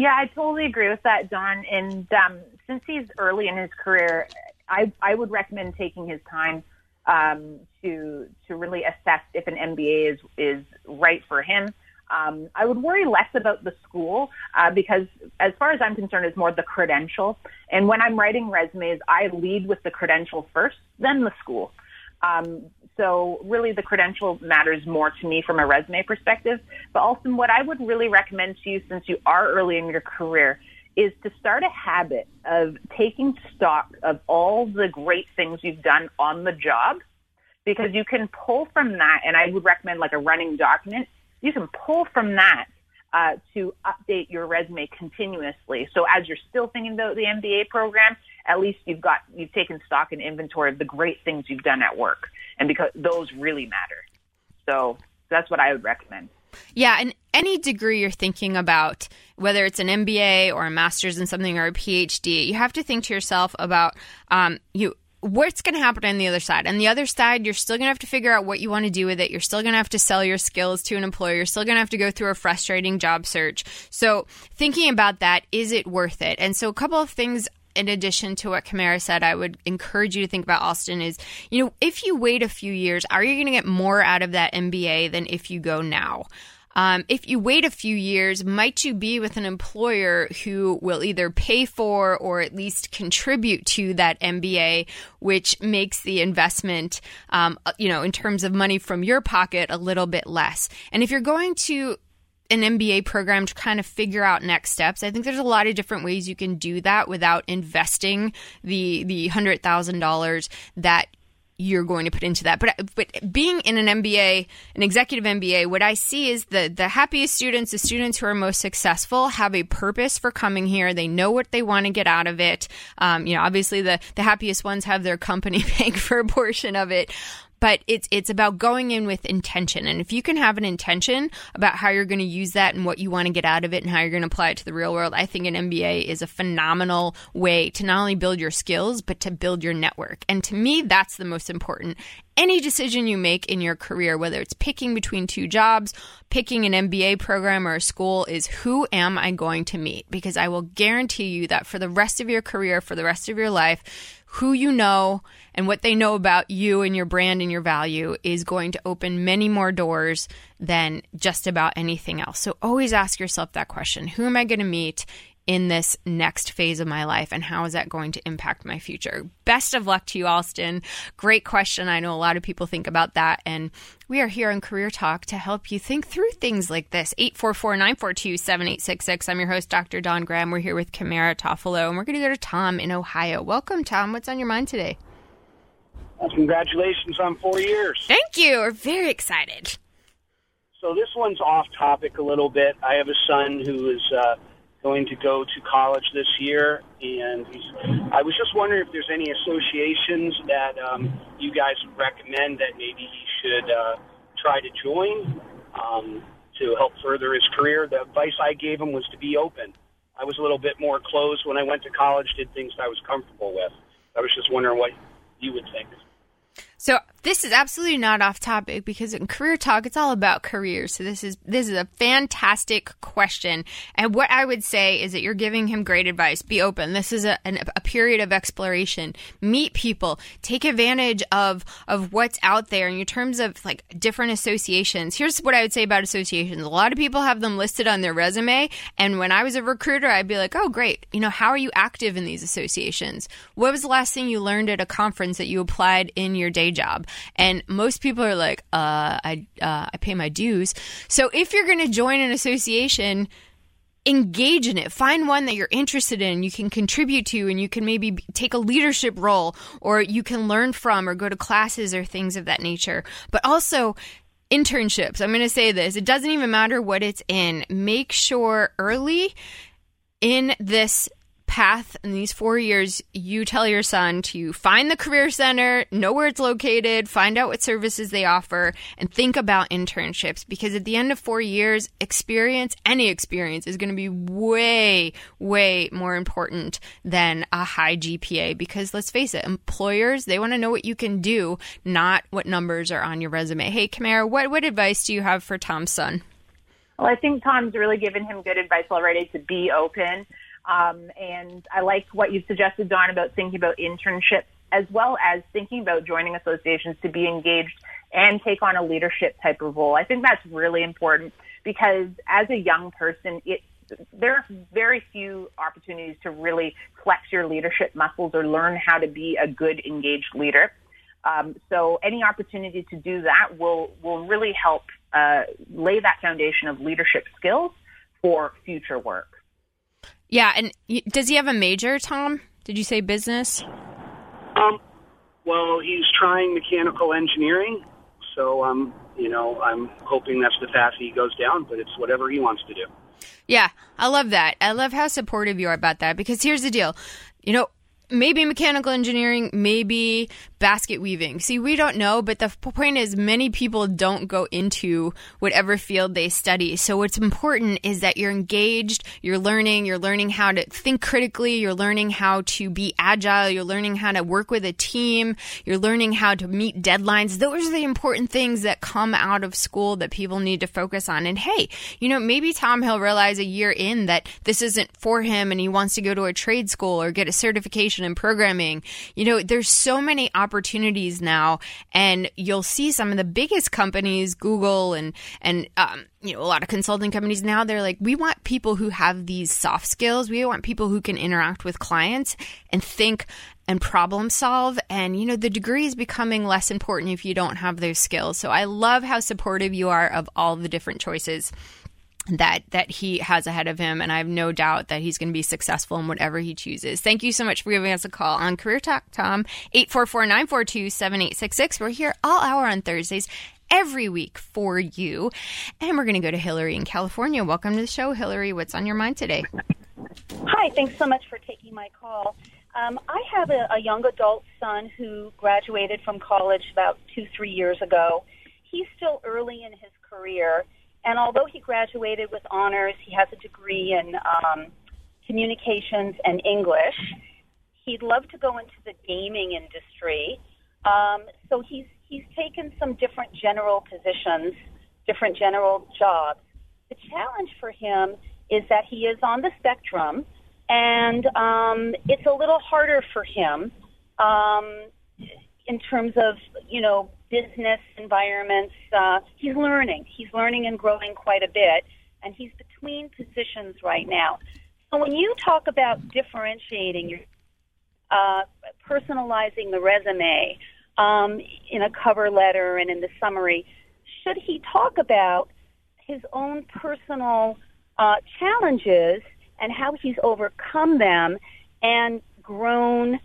Yeah, I totally agree with that, Dawn. And um, since he's early in his career, I, I would recommend taking his time um, to to really assess if an M B A is, is right for him. Um, I would worry less about the school uh, because, as far as I'm concerned, it's more the credential. And when I'm writing resumes, I lead with the credential first, then the school. Um, so really the credential matters more to me from a resume perspective. But also what I would really recommend to you, since you are early in your career, is to start a habit of taking stock of all the great things you've done on the job, because you can pull from that. And I would recommend like a running document. You can pull from that uh, to update your resume continuously. So as you're still thinking about the M B A program, at least you've got you've taken stock and inventory of the great things you've done at work, and because those really matter. So that's what I would recommend. Yeah, and any degree you're thinking about, whether it's an M B A or a master's in something or a P H D, you have to think to yourself about um, you. what's going to happen on the other side. On the other side, you're still going to have to figure out what you want to do with it. You're still going to have to sell your skills to an employer. You're still going to have to go through a frustrating job search. So thinking about that, is it worth it? And so a couple of things in addition to what Kamara said, I would encourage you to think about, Alston, is, you know, if you wait a few years, are you going to get more out of that M B A than if you go now? Um, if you wait a few years, might you be with an employer who will either pay for or at least contribute to that M B A, which makes the investment, um, you know, in terms of money from your pocket, a little bit less? And if you're going to an M B A program to kind of figure out next steps, I think there's a lot of different ways you can do that without investing the the one hundred thousand dollars that you're going to put into that. But but being in an M B A, an executive M B A, what I see is the, the happiest students, the students who are most successful, have a purpose for coming here. They know what they want to get out of it. Um, you know, obviously the, the happiest ones have their company paying for a portion of it. But it's it's about going in with intention. And if you can have an intention about how you're going to use that and what you want to get out of it and how you're going to apply it to the real world, I think an M B A is a phenomenal way to not only build your skills, but to build your network. And to me, that's the most important. Any decision you make in your career, whether it's picking between two jobs, picking an M B A program or a school, is who am I going to meet? Because I will guarantee you that for the rest of your career, for the rest of your life, who you know and what they know about you and your brand and your value is going to open many more doors than just about anything else. So always ask yourself that question. Who am I going to meet in this next phase of my life, and how is that going to impact my future? Best of luck to you, Alston. Great question. I know a lot of people think about that, and we are here on Career Talk to help you think through things like this. eight four four, nine four two, seven eight six six. I'm your host, Doctor Dawn Graham. We're here with Kamara Toffolo, and we're going to go to Tom in Ohio. Welcome, Tom. What's on your mind today? Well, congratulations on four years. Thank you. We're very excited. So this one's off topic a little bit. I have a son who is... Uh, going to go to college this year, and I was just wondering if there's any associations that um, you guys would recommend that maybe he should uh, try to join um, to help further his career. The advice I gave him was to be open. I was a little bit more closed when I went to college, did things that I was comfortable with. I was just wondering what you would think. So this is absolutely not off topic, because in Career Talk, it's all about careers. So this is this is a fantastic question. And what I would say is that you're giving him great advice. Be open. This is a, an, a period of exploration. Meet people. Take advantage of, of what's out there. And in terms of like different associations, here's what I would say about associations. A lot of people have them listed on their resume. And when I was a recruiter, I'd be like, oh, great. You know, how are you active in these associations? What was the last thing you learned at a conference that you applied in your day job? And most people are like, uh, I, uh, I pay my dues. So if you're going to join an association, engage in it. Find one that you're interested in, you can contribute to, and you can maybe take a leadership role, or you can learn from, or go to classes or things of that nature. But also, internships. I'm going to say this. It doesn't even matter what it's in. Make sure early in this path in these four years, you tell your son to find the career center, know where it's located, find out what services they offer, and think about internships. Because at the end of four years, experience, any experience, is going to be way, way more important than a high G P A. Because let's face it, employers, they want to know what you can do, not what numbers are on your resume. Hey, Kamara, what, what advice do you have for Tom's son? Well, I think Tom's really given him good advice already to be open. Um, and I like what you suggested, Dawn, about thinking about internships, as well as thinking about joining associations to be engaged and take on a leadership type of role. I think that's really important, because as a young person, it, there are very few opportunities to really flex your leadership muscles or learn how to be a good engaged leader. Um, so any opportunity to do that will, will really help uh, lay that foundation of leadership skills for future work. Yeah, and does he have a major, Tom? Did you say business? Um, well, he's trying mechanical engineering, so um, you know, I'm hoping that's the path he goes down. But it's whatever he wants to do. Yeah, I love that. I love how supportive you are about that. Because here's the deal, you know. Maybe mechanical engineering, maybe basket weaving. See, we don't know, but the point is many people don't go into whatever field they study. So what's important is that you're engaged, you're learning, you're learning how to think critically, you're learning how to be agile, you're learning how to work with a team, you're learning how to meet deadlines. Those are the important things that come out of school that people need to focus on. And hey, you know, maybe Tom, he'll realize a year in that this isn't for him and he wants to go to a trade school or get a certification and programming. You know, there's so many opportunities now, and you'll see some of the biggest companies, Google and and um, you know, a lot of consulting companies now, they're like, we want people who have these soft skills. We want people who can interact with clients and think and problem solve. And, you know, the degree is becoming less important if you don't have those skills. So I love how supportive you are of all the different choices that that he has ahead of him, and I have no doubt that he's going to be successful in whatever he chooses. Thank you so much for giving us a call on Career Talk, Tom. eight four four, nine four two, seven eight six six. We're here all hour on Thursdays every week for you, and we're going to go to Hillary in California. Welcome to the show, Hillary. What's on your mind today? Hi, thanks so much for taking my call. Um, I have a, a young adult son who graduated from college about two, three years ago. He's still early in his career, and although he graduated with honors, he has a degree in um, communications and English. He'd love to go into the gaming industry, um, so he's he's taken some different general positions, different general jobs. The challenge for him is that he is on the spectrum, and um, it's a little harder for him um, in terms of, you know, business environments. Uh, he's learning. He's learning and growing quite a bit, and he's between positions right now. So when you talk about differentiating, your, uh, personalizing the resume um, in a cover letter and in the summary, should he talk about his own personal uh, challenges and how he's overcome them and grown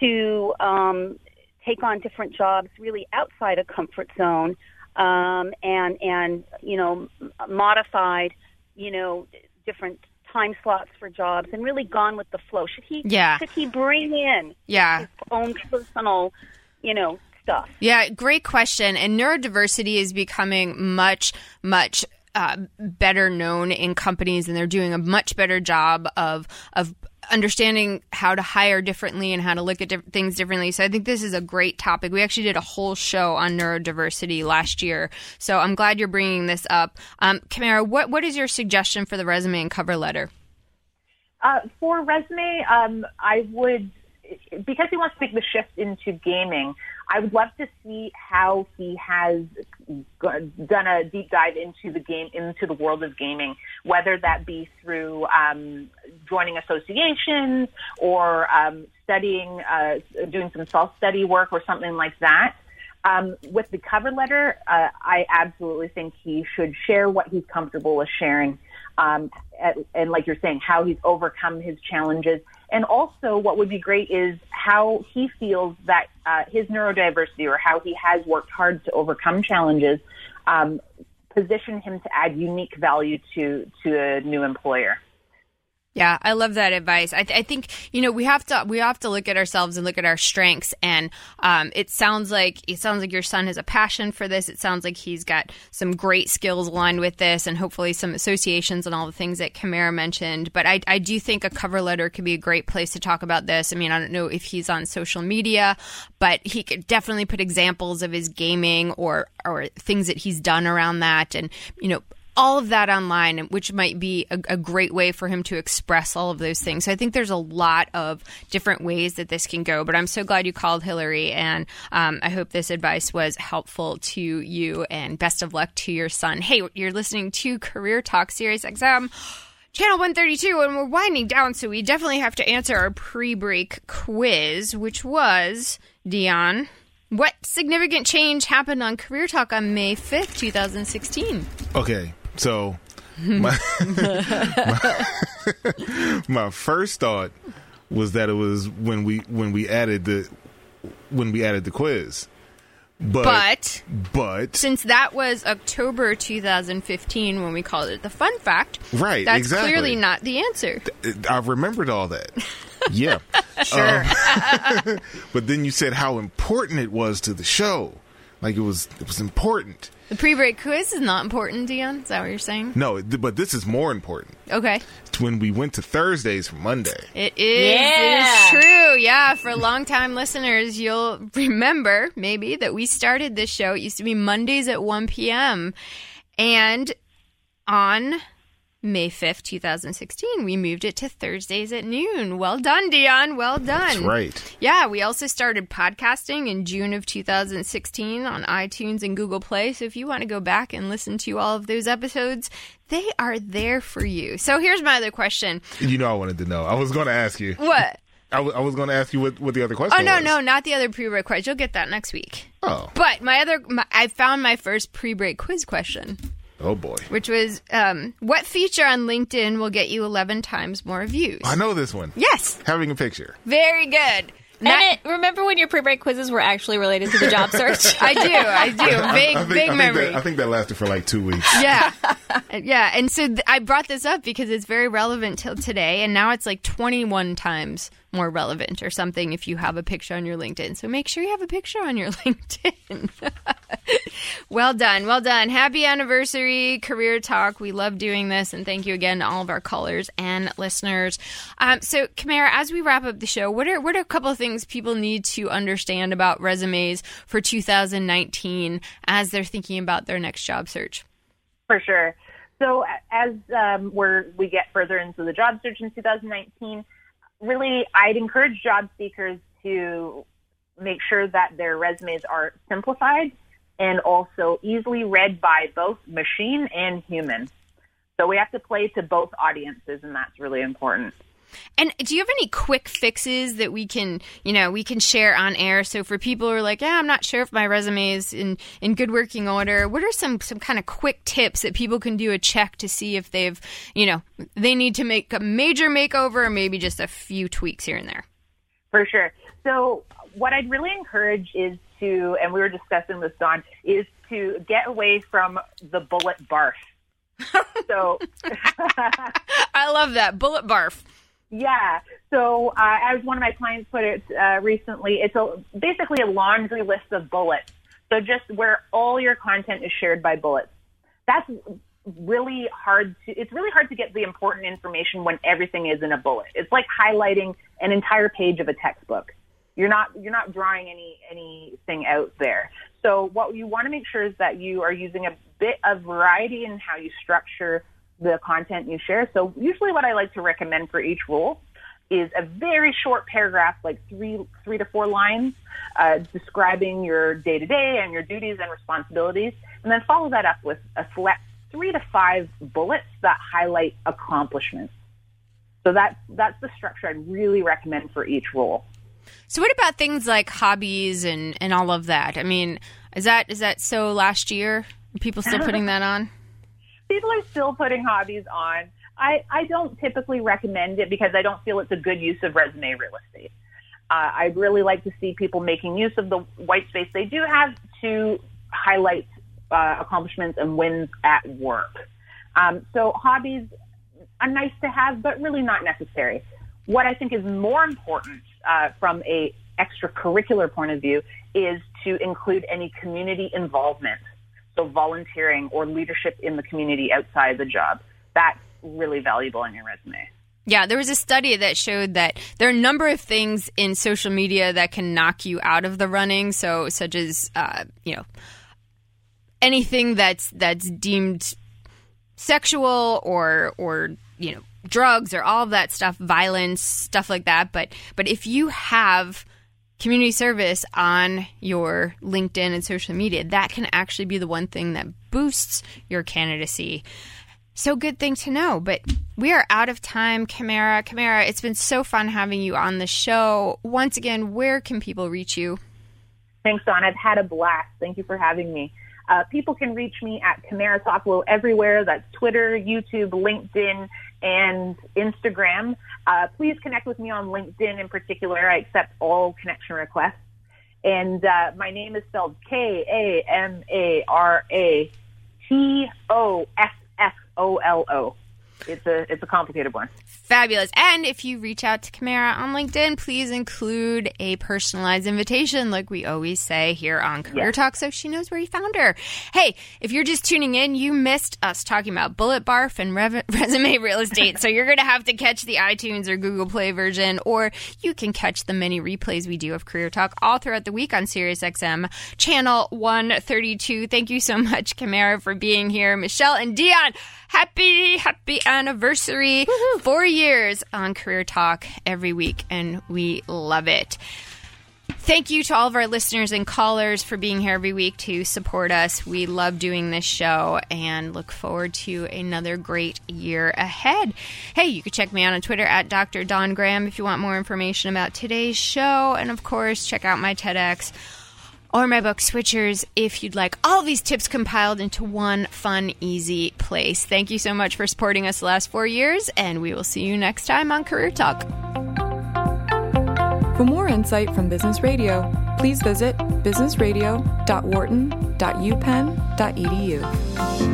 to um, take on different jobs really outside a comfort zone um, and, and, you know, modified, you know, different time slots for jobs and really gone with the flow? Should he, yeah. should he bring in yeah. his own personal, you know, stuff? Yeah, great question. And neurodiversity is becoming much, much Uh, better known in companies, and they're doing a much better job of of understanding how to hire differently and how to look at diff- things differently. So I think this is a great topic. We actually did a whole show on neurodiversity last year, so I'm glad you're bringing this up. Um, Kamara, what, what is your suggestion for the resume and cover letter? Uh, for resume, um, I would, because he wants to make the shift into gaming, I would love to see how he has done a deep dive into the game, into the world of gaming, whether that be through um, joining associations or um, studying, uh, doing some self-study work or something like that. Um, with the cover letter, uh, I absolutely think he should share what he's comfortable with sharing. Um, at, and like you're saying, how he's overcome his challenges. And also what would be great is how he feels that uh, his neurodiversity or how he has worked hard to overcome challenges um, position him to add unique value to, to a new employer. Yeah, I love that advice. I, th- I think, you know, we have to we have to look at ourselves and look at our strengths. And um, it sounds like it sounds like your son has a passion for this. It sounds like he's got some great skills aligned with this, and hopefully some associations and all the things that Kamara mentioned. But I, I do think a cover letter could be a great place to talk about this. I mean, I don't know if he's on social media, but he could definitely put examples of his gaming or or things that he's done around that, and you know, all of that online, which might be a, a great way for him to express all of those things. So I think there's a lot of different ways that this can go, but I'm so glad you called, Hillary, and um, I hope this advice was helpful to you, and best of luck to your son. Hey, you're listening to Career Talk SiriusXM. Channel one thirty-two, and we're winding down, so we definitely have to answer our pre-break quiz, which was, Dion, what significant change happened on Career Talk on May fifth, twenty sixteen? Okay. So, my, my, my first thought was that it was when we when we added the when we added the quiz, but but, but since that was October twenty fifteen when we called it the fun fact, right? That's exactly. Clearly not the answer. I remembered all that. Yeah, sure. Um, but then you said how important it was to the show. Like it was, it was important. The pre-break quiz is not important, Dion? Is that what you're saying? No, but this is more important. Okay. It's when we went to Thursdays from Monday. It is. Yeah. It is true. Yeah. For longtime listeners, you'll remember maybe that we started this show. It used to be Mondays at one p.m. And on May fifth, twenty sixteen, we moved it to Thursdays at noon. Well done, Dion. Well done. That's right. Yeah, we also started podcasting in June of two thousand sixteen on iTunes and Google Play. So if you want to go back and listen to all of those episodes, they are there for you. So here's my other question. You know I wanted to know. I was going to ask you. What? I, w- I was going to ask you what, what the other question was. Oh, no, was. no, not the other pre-break quiz. You'll get that next week. Oh. But my other, my, I found my first pre-break quiz question. Oh, boy. Which was, um, what feature on LinkedIn will get you eleven times more views? I know this one. Yes. Having a picture. Very good. Not- and it, remember when your pre-break quizzes were actually related to the job search? I do. I do. Big, I, I think, big I memory. That, I think that lasted for like two weeks. Yeah. Yeah. And so th- I brought this up because it's very relevant till today. And now it's like twenty-one times more relevant or something if you have a picture on your LinkedIn. So make sure you have a picture on your LinkedIn. Well done. Well done. Happy anniversary, Career Talk. We love doing this. And thank you again to all of our callers and listeners. Um, so, Kamara, as we wrap up the show, what are, what are a couple of things people need to understand about resumes for two thousand nineteen as they're thinking about their next job search? For sure. So as um, we're, we get further into the job search in two thousand nineteen, really, I'd encourage job seekers to make sure that their resumes are simplified and also easily read by both machine and human. So we have to play to both audiences, and that's really important. And do you have any quick fixes that we can, you know, we can share on air? So for people who are like, yeah, I'm not sure if my resume is in, in good working order, what are some, some kind of quick tips that people can do a check to see if they've, you know, they need to make a major makeover or maybe just a few tweaks here and there? For sure. So what I'd really encourage is to, and we were discussing this, Dawn, is to get away from the bullet barf. So I love that, bullet barf. Yeah. So uh, as one of my clients put it uh, recently, it's a, basically a laundry list of bullets. So just where all your content is shared by bullets. That's really hard to, it's really hard to get the important information when everything is in a bullet. It's like highlighting an entire page of a textbook. You're not, you're not drawing any, anything out there. So what you want to make sure is that you are using a bit of variety in how you structure the content you share. So usually what I like to recommend for each role is a very short paragraph, like three three to four lines, uh, describing your day-to-day and your duties and responsibilities, and then follow that up with a select three to five bullets that highlight accomplishments. So that, that's the structure I'd really recommend for each role. So what about things like hobbies and, and all of that? I mean, is that is that so last year? Are people still putting that on? People are still putting hobbies on. I, I don't typically recommend it because I don't feel it's a good use of resume real estate. Uh, I really like to see people making use of the white space they do have to highlight uh, accomplishments and wins at work. Um, so hobbies are nice to have, but really not necessary. What I think is more important uh, from a extracurricular point of view is to include any community involvement. So volunteering or leadership in the community outside the job, that's really valuable on your resume. Yeah, there was a study that showed that there are a number of things in social media that can knock you out of the running, so such as, uh, you know, anything that's that's deemed sexual or, or you know, drugs or all of that stuff, violence, stuff like that. But but if you have community service on your LinkedIn and social media, that can actually be the one thing that boosts your candidacy. So good thing to know, but we are out of time, Kamara. Kamara, it's been so fun having you on the show. Once again, where can people reach you? Thanks, Dawn. I've had a blast. Thank you for having me. Uh, people can reach me at Kamara Toffolo everywhere. That's Twitter, YouTube, LinkedIn, and Instagram. Uh, please connect with me on LinkedIn in particular. I accept all connection requests. And uh, my name is spelled K A M A R A T O F F O L O. It's a it's a complicated one. Fabulous. And if you reach out to Kamara on LinkedIn, please include a personalized invitation like we always say here on Career yes. Talk so she knows where you found her. Hey, if you're just tuning in, you missed us talking about bullet barf and rev- resume real estate. So you're going to have to catch the iTunes or Google Play version, or you can catch the many replays we do of Career Talk all throughout the week on SiriusXM Channel one thirty-two. Thank you so much, Kamara, for being here. Michelle and Dion, happy, happy anniversary. Woo-hoo. Four years on Career Talk every week, and we love it. Thank you to all of our listeners and callers for being here every week to support us. We love doing this show and look forward to another great year ahead. Hey, you can check me out on Twitter at Doctor Dawn Graham if you want more information about today's show. And, of course, check out my TEDx or my book, Switchers, if you'd like all these tips compiled into one fun, easy place. Thank you so much for supporting us the last four years, and we will see you next time on Career Talk. For more insight from Business Radio, please visit business radio dot wharton dot u penn dot e d u.